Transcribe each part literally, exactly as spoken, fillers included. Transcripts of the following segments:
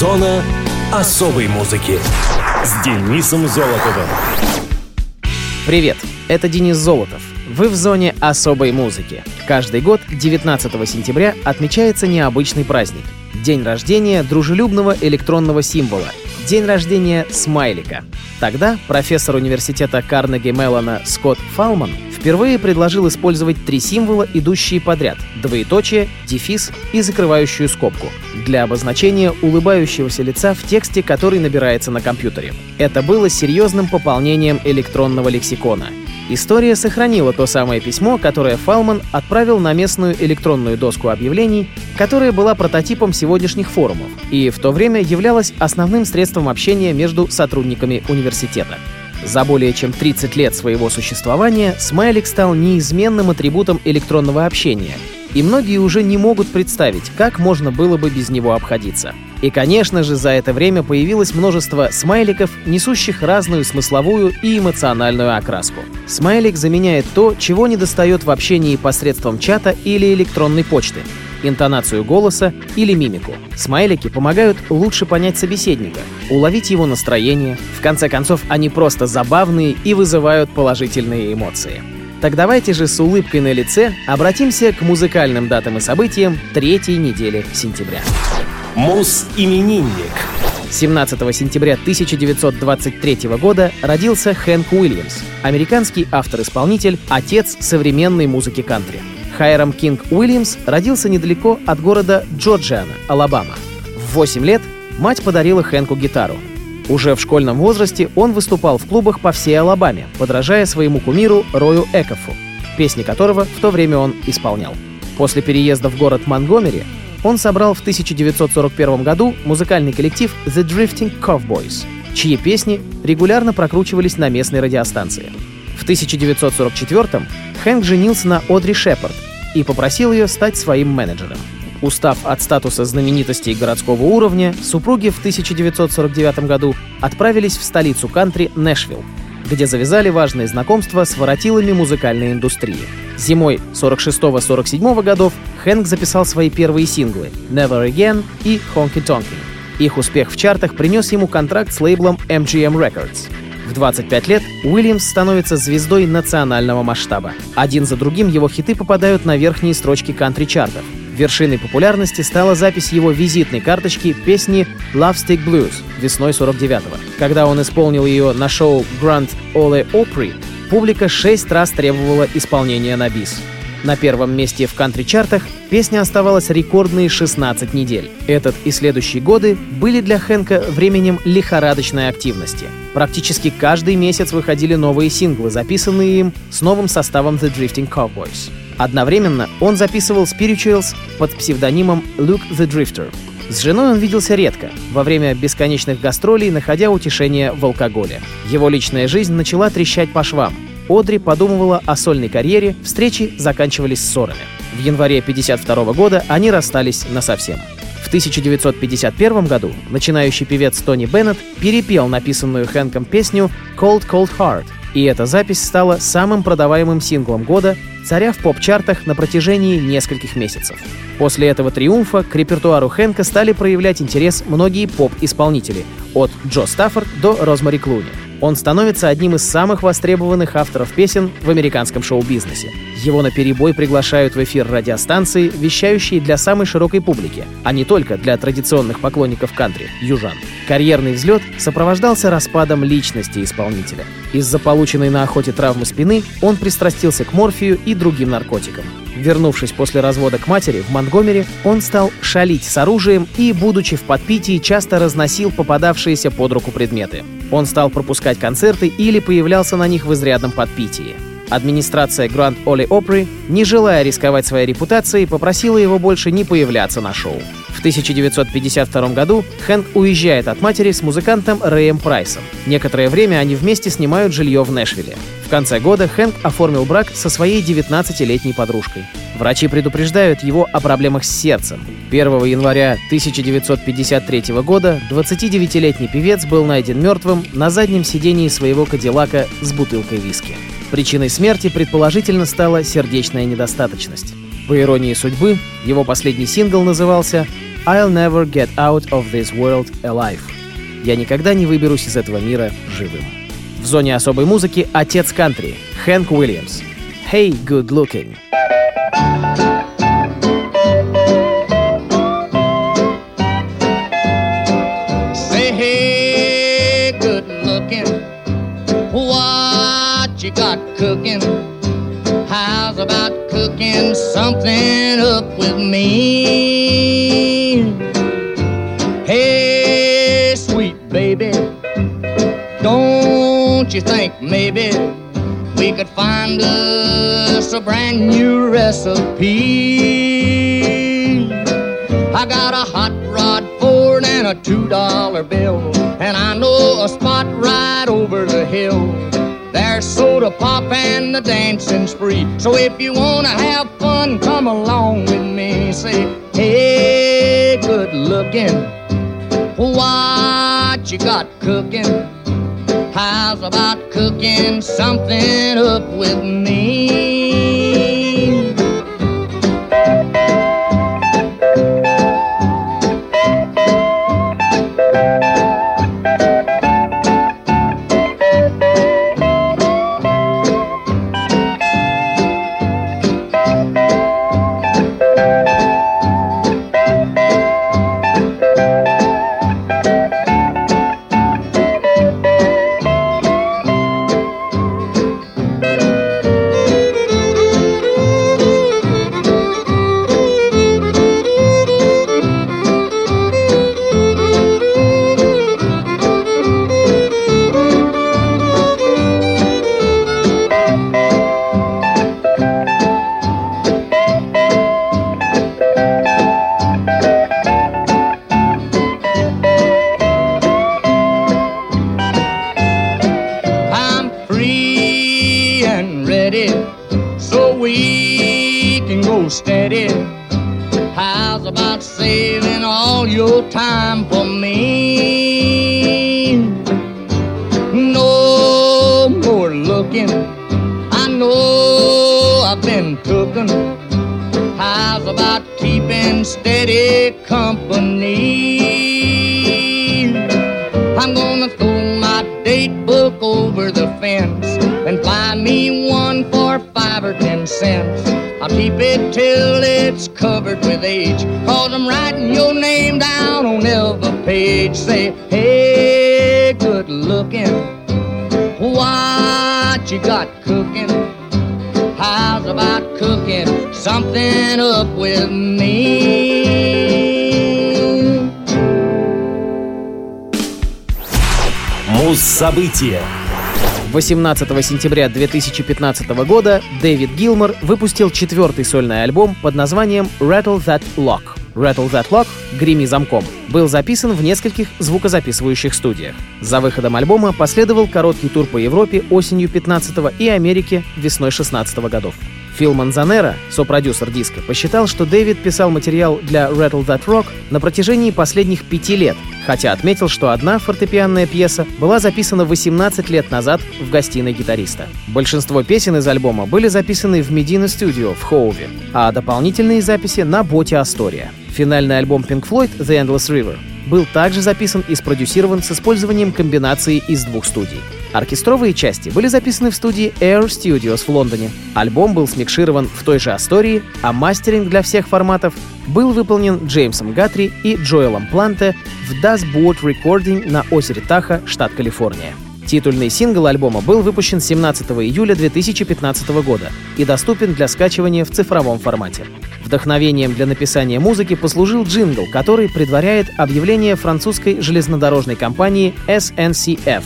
Зона особой музыки с Денисом Золотовым. Привет, это Денис Золотов. Вы в зоне особой музыки. Каждый год девятнадцатого сентября отмечается необычный праздник. День рождения дружелюбного электронного символа. День рождения смайлика. Тогда профессор университета Карнеги-Меллона Скотт Фаулман впервые предложил использовать три символа, идущие подряд — двоеточие, дефис и закрывающую скобку — для обозначения улыбающегося лица в тексте, который набирается на компьютере. Это было серьезным пополнением электронного лексикона. История сохранила то самое письмо, которое Фаулман отправил на местную электронную доску объявлений, которая была прототипом сегодняшних форумов и в то время являлась основным средством общения между сотрудниками университета. За более чем тридцать лет своего существования смайлик стал неизменным атрибутом электронного общения, и многие уже не могут представить, как можно было бы без него обходиться. И, конечно же, за это время появилось множество смайликов, несущих разную смысловую и эмоциональную окраску. Смайлик заменяет то, чего недостает в общении посредством чата или электронной почты — интонацию голоса или мимику. Смайлики помогают лучше понять собеседника, уловить его настроение. В конце концов, они просто забавные и вызывают положительные эмоции. Так давайте же с улыбкой на лице обратимся к музыкальным датам и событиям третьей недели сентября. Муз-именинник. семнадцатого сентября тысяча девятьсот двадцать третьего года родился Хэнк Уильямс, американский автор-исполнитель, отец современной музыки кантри. Хайрам Кинг Уильямс родился недалеко от города Джорджиана, Алабама. В восемь лет мать подарила Хэнку гитару. Уже в школьном возрасте он выступал в клубах по всей Алабаме, подражая своему кумиру Рою Экофу, песни которого в то время он исполнял. После переезда в город Монтгомери он собрал в тысяча девятьсот сорок первом году музыкальный коллектив The Drifting Cowboys, чьи песни регулярно прокручивались на местной радиостанции. В тысяча девятьсот сорок четвёртом Хэнк женился на Одри Шепард и попросил ее стать своим менеджером. Устав от статуса знаменитостей городского уровня, супруги в тысяча девятьсот сорок девятом году отправились в столицу кантри Нэшвилл, где завязали важные знакомства с воротилами музыкальной индустрии. Зимой сорок шестого — сорок седьмого годов Хэнк записал свои первые синглы «Never Again» и «Honky Tonky». Их успех в чартах принес ему контракт с лейблом эм джи эм Records. В двадцать пять лет Уильямс становится звездой национального масштаба. Один за другим его хиты попадают на верхние строчки кантри-чартов. Вершиной популярности стала запись его визитной карточки песни «Love Stick Blues» весной сорок девятого. Когда он исполнил ее на шоу Grand Ole Opry, публика шесть раз требовала исполнения на бис. На первом месте в кантри-чартах песня оставалась рекордные шестнадцать недель. Этот и следующие годы были для Хэнка временем лихорадочной активности. Практически каждый месяц выходили новые синглы, записанные им с новым составом The Drifting Cowboys. Одновременно он записывал «Spirituals» под псевдонимом Luke the Drifter. С женой он виделся редко, во время бесконечных гастролей находя утешение в алкоголе. Его личная жизнь начала трещать по швам. Одри подумывала о сольной карьере, встречи заканчивались ссорами. В январе тысяча девятьсот пятьдесят второго года они расстались насовсем. В тысяча девятьсот пятьдесят первом году начинающий певец Тони Беннетт перепел написанную Хэнком песню «Cold Cold Heart», и эта запись стала самым продаваемым синглом года, царя в поп-чартах на протяжении нескольких месяцев. После этого триумфа к репертуару Хэнка стали проявлять интерес многие поп-исполнители, от Джо Стаффорд до Розмари Клуни. Он становится одним из самых востребованных авторов песен в американском шоу-бизнесе. Его наперебой приглашают в эфир радиостанции, вещающие для самой широкой публики, а не только для традиционных поклонников кантри — южан. Карьерный взлет сопровождался распадом личности исполнителя. Из-за полученной на охоте травмы спины он пристрастился к морфию и другим наркотикам. Вернувшись после развода к матери в Монтгомери, он стал шалить с оружием и, будучи в подпитии, часто разносил попадавшиеся под руку предметы. Он стал пропускать концерты или появлялся на них в изрядном подпитии. Администрация Grand Ole Opry, не желая рисковать своей репутацией, попросила его больше не появляться на шоу. В тысяча девятьсот пятьдесят втором году Хэнк уезжает от матери с музыкантом Рэем Прайсом. Некоторое время они вместе снимают жилье в Нэшвилле. В конце года Хэнк оформил брак со своей девятнадцатилетней подружкой. Врачи предупреждают его о проблемах с сердцем. первого января тысяча девятьсот пятьдесят третьего года двадцатидевятилетний певец был найден мертвым на заднем сидении своего кадиллака с бутылкой виски. Причиной смерти предположительно стала сердечная недостаточность. По иронии судьбы, его последний сингл назывался «I'll never get out of this world alive» — «Я никогда не выберусь из этого мира живым». В зоне особой музыки отец кантри — Хэнк Уильямс. «Hey, good looking». Say hey, good looking, what you got cooking? How's about cooking something up with me? Hey, sweet baby, don't you think maybe we could find us a brand new recipe? I got a hot rod Ford and a two dollar bill, and I know a spot right over the hill. There's soda pop and the dancing spree, so if you wanna have fun, come along with me. Say, hey, good looking, what you got cooking? How's about cooking something up with me? События. восемнадцатого сентября две тысячи пятнадцатого года Дэвид Гилмор выпустил четвертый сольный альбом под названием Rattle That Lock. Rattle That Lock — «Греми замком» был записан в нескольких звукозаписывающих студиях. За выходом альбома последовал короткий тур по Европе осенью пятнадцатого и Америке весной шестнадцатого годов. Фил Манзанера, сопродюсер диска, посчитал, что Дэвид писал материал для Rattle That Rock на протяжении последних пяти лет, хотя отметил, что одна фортепианная пьеса была записана восемнадцать лет назад в гостиной гитариста. Большинство песен из альбома были записаны в Medina Studio в Хоуви, а дополнительные записи на боте Астория. Финальный альбом Pink Floyd The Endless River был также записан и спродюсирован с использованием комбинации из двух студий. Оркестровые части были записаны в студии Air Studios в Лондоне. Альбом был смикширован в той же Астории, а мастеринг для всех форматов был выполнен Джеймсом Гатри и Джоэлом Планте в Dustboard Recording на озере Таха, штат Калифорния. Титульный сингл альбома был выпущен семнадцатого июля две тысячи пятнадцатого года и доступен для скачивания в цифровом формате. Вдохновением для написания музыки послужил джингл, который предваряет объявление французской железнодорожной компании эс эн си эф.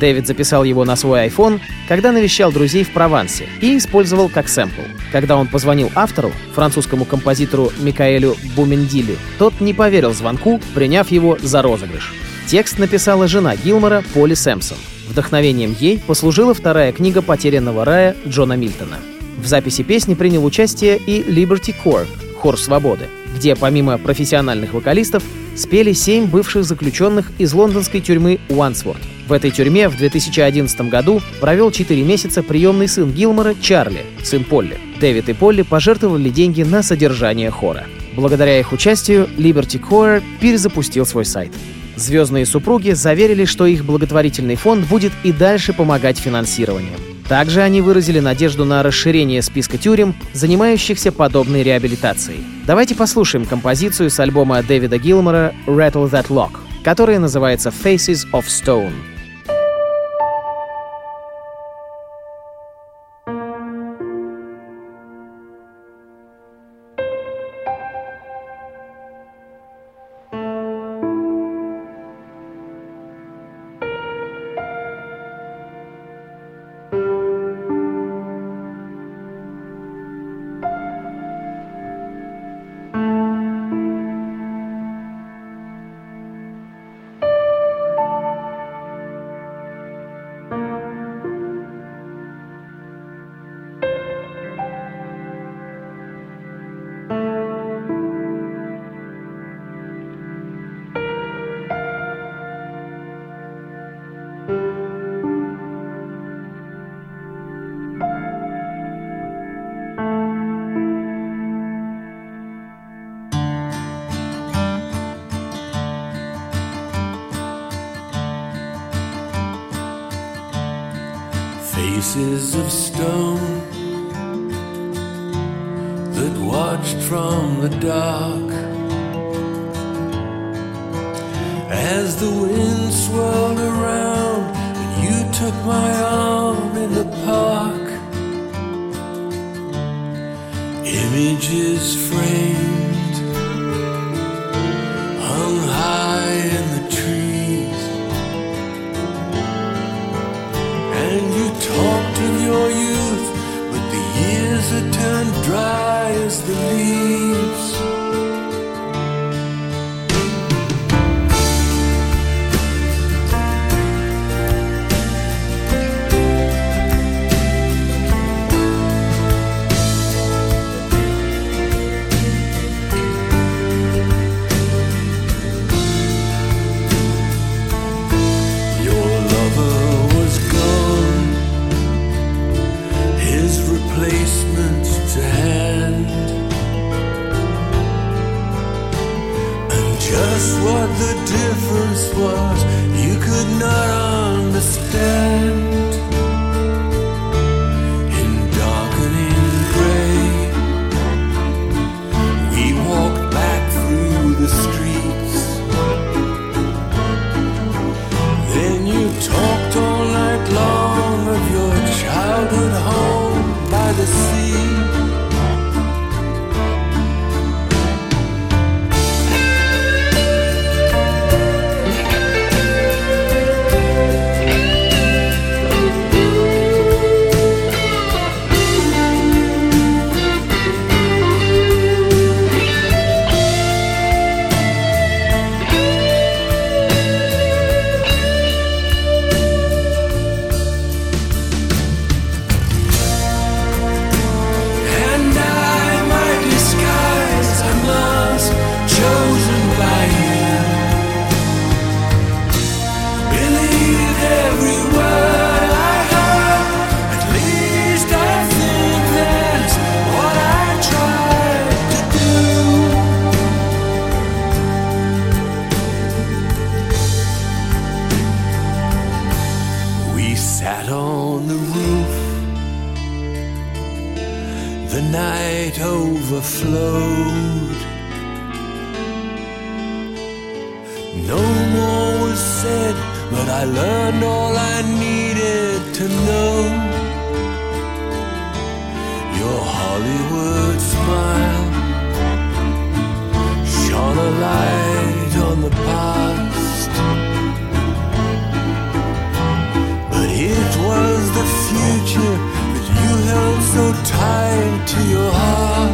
Дэвид записал его на свой iPhone, когда навещал друзей в Провансе, и использовал как сэмпл. Когда он позвонил автору, французскому композитору Микаэлю Бумендилю, тот не поверил звонку, приняв его за розыгрыш. Текст написала жена Гилмора, Поли Сэмпсон. Вдохновением ей послужила вторая книга «Потерянного рая» Джона Мильтона. В записи песни принял участие и Liberty Core, хор «Свободы», где помимо профессиональных вокалистов спели семь бывших заключенных из лондонской тюрьмы Уансворт. В этой тюрьме в две тысячи одиннадцатом году провел четыре месяца приемный сын Гилмора Чарли, сын Полли. Дэвид и Полли пожертвовали деньги на содержание хора. Благодаря их участию Liberty Core перезапустил свой сайт. Звездные супруги заверили, что их благотворительный фонд будет и дальше помогать финансированию. Также они выразили надежду на расширение списка тюрем, занимающихся подобной реабилитацией. Давайте послушаем композицию с альбома Дэвида Гилмора «Rattle That Lock», которая называется «Faces of Stone». Faces of stone that watched from the dark as the wind swirled around and you took my arm in the park. Images framed hung high in the trees and you talked of your youth, but the years had turned dry as the leaves. Overflowed. No more was said, but I learned all I needed to know. Your Hollywood smile shone a light on the past, but it was the future that you held so tight to your heart.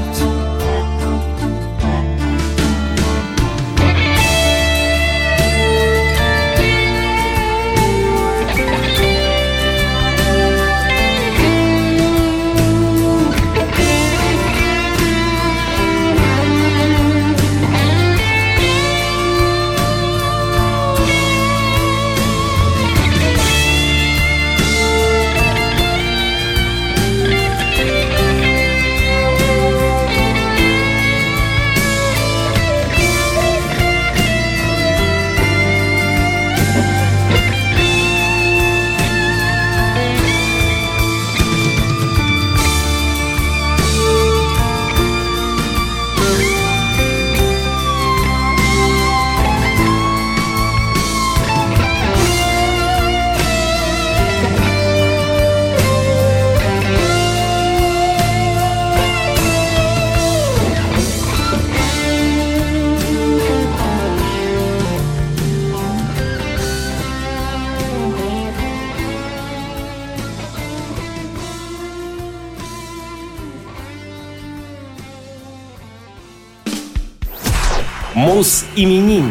Маус-именинник.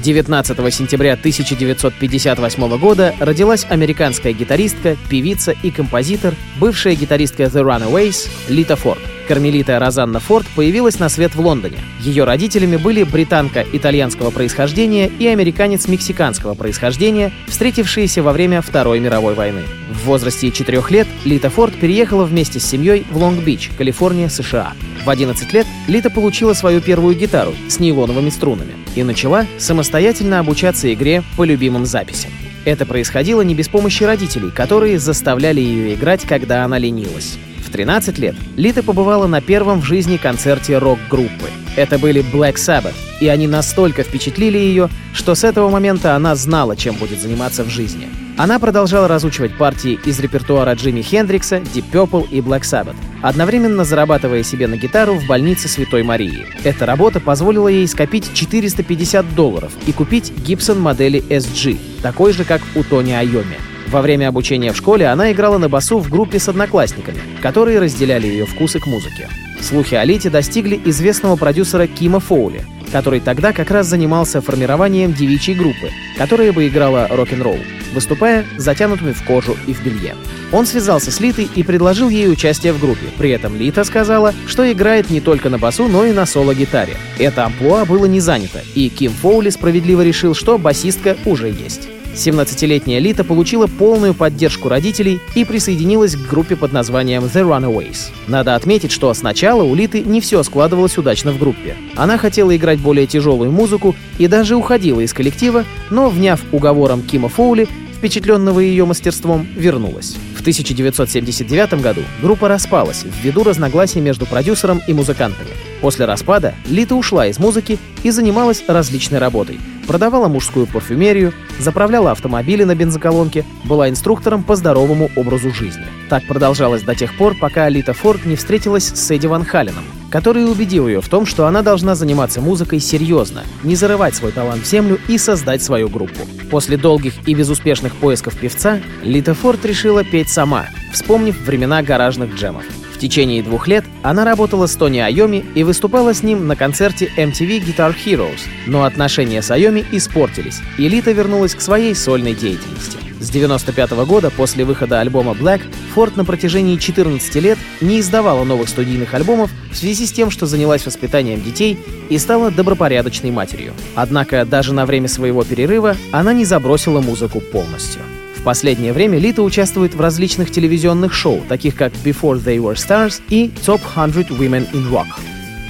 девятнадцатого сентября тысяча девятьсот пятьдесят восьмого года родилась американская гитаристка, певица и композитор, бывшая гитаристка The Runaways Лита Форд. Кармелита Розанна Форд появилась на свет в Лондоне. Ее родителями были британка итальянского происхождения и американец мексиканского происхождения, встретившиеся во время Второй мировой войны. В возрасте четырех лет Лита Форд переехала вместе с семьей в Лонг-Бич, Калифорния, США. В одиннадцать лет Лита получила свою первую гитару с нейлоновыми струнами и начала самостоятельно обучаться игре по любимым записям. Это происходило не без помощи родителей, которые заставляли ее играть, когда она ленилась. В тринадцать лет Лита побывала на первом в жизни концерте рок-группы. Это были Black Sabbath, и они настолько впечатлили ее, что с этого момента она знала, чем будет заниматься в жизни. Она продолжала разучивать партии из репертуара Джимми Хендрикса, Deep Purple и Black Sabbath, одновременно зарабатывая себе на гитару в больнице Святой Марии. Эта работа позволила ей скопить четыреста пятьдесят долларов и купить Gibson модели эс джи, такой же, как у Тони Айоми. Во время обучения в школе она играла на басу в группе с одноклассниками, которые разделяли ее вкусы к музыке. Слухи о Лите достигли известного продюсера Кима Фоули, который тогда как раз занимался формированием девичьей группы, которая бы играла рок-н-ролл, выступая затянутыми в кожу и в белье. Он связался с Литой и предложил ей участие в группе. При этом Лита сказала, что играет не только на басу, но и на соло-гитаре. Это амплуа было не занято, и Ким Фоули справедливо решил, что басистка уже есть. семнадцатилетняя Лита получила полную поддержку родителей и присоединилась к группе под названием The Runaways. Надо отметить, что сначала у Литы не все складывалось удачно в группе. Она хотела играть более тяжелую музыку и даже уходила из коллектива, но, вняв уговором Кима Фоули, впечатленного ее мастерством, вернулась. В тысяча девятьсот семьдесят девятом году группа распалась ввиду разногласий между продюсером и музыкантами. После распада Лита ушла из музыки и занималась различной работой. Продавала мужскую парфюмерию, заправляла автомобили на бензоколонке, была инструктором по здоровому образу жизни. Так продолжалось до тех пор, пока Лита Форд не встретилась с Эдди Ван Халеном, который убедил ее в том, что она должна заниматься музыкой серьезно, не зарывать свой талант в землю и создать свою группу. После долгих и безуспешных поисков певца Лита Форд решила петь сама, вспомнив времена гаражных джемов. В течение двух лет она работала с Тони Айоми и выступала с ним на концерте эм ти ви Guitar Heroes, но отношения с Айоми испортились, и Лита вернулась к своей сольной деятельности. С девяносто пятого года, после выхода альбома Black, Форд на протяжении четырнадцати лет не издавала новых студийных альбомов в связи с тем, что занялась воспитанием детей и стала добропорядочной матерью. Однако даже на время своего перерыва она не забросила музыку полностью. В последнее время Лита участвует в различных телевизионных шоу, таких как Before They Were Stars и Top сто Women in Rock.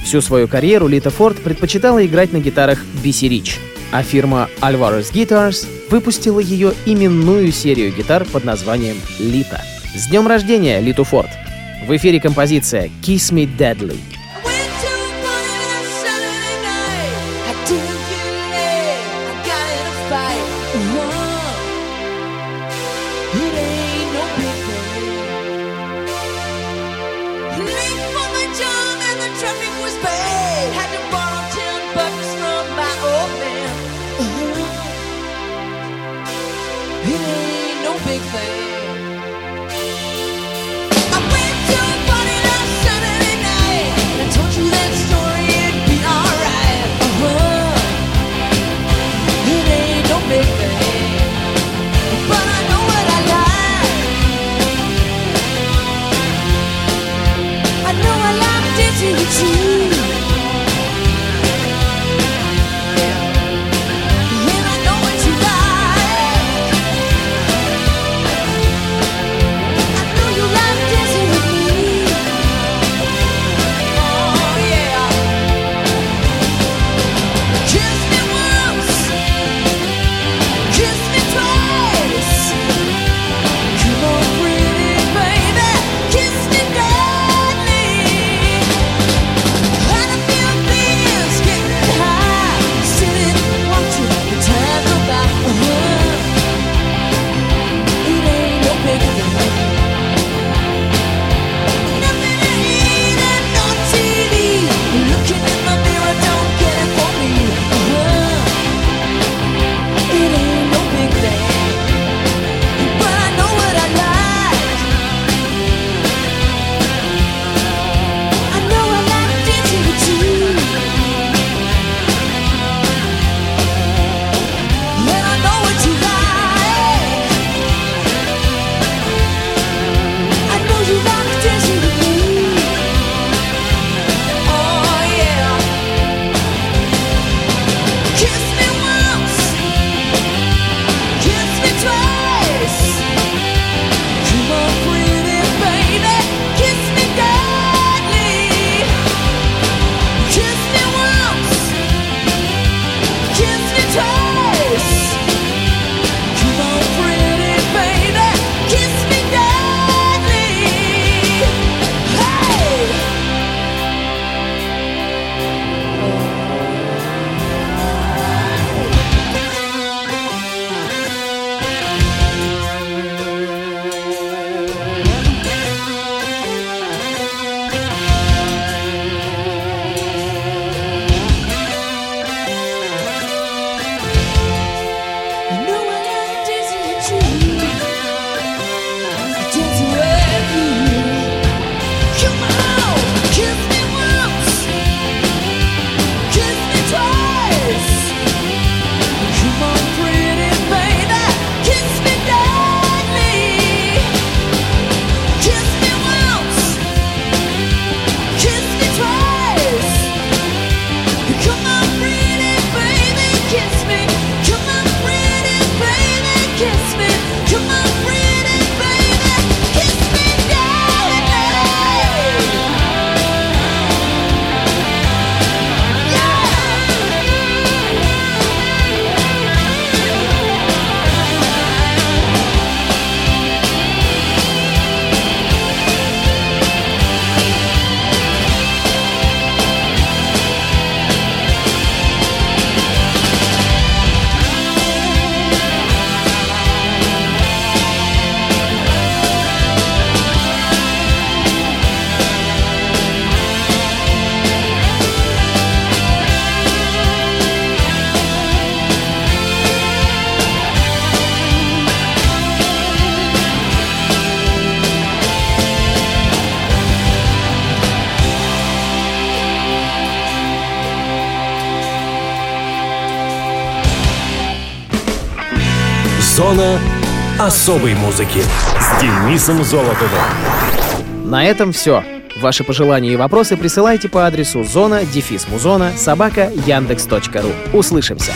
Всю свою карьеру Лита Форд предпочитала играть на гитарах би си Rich, а фирма Alvarez Guitars выпустила ее именную серию гитар под названием «Лита». С днем рождения, Литу Форд! В эфире композиция «Kiss Me Deadly». Зона особой музыки с Денисом Золотовым. На этом все. Ваши пожелания и вопросы присылайте по адресу зона дефис музона собака яндекс точка ру. Услышимся!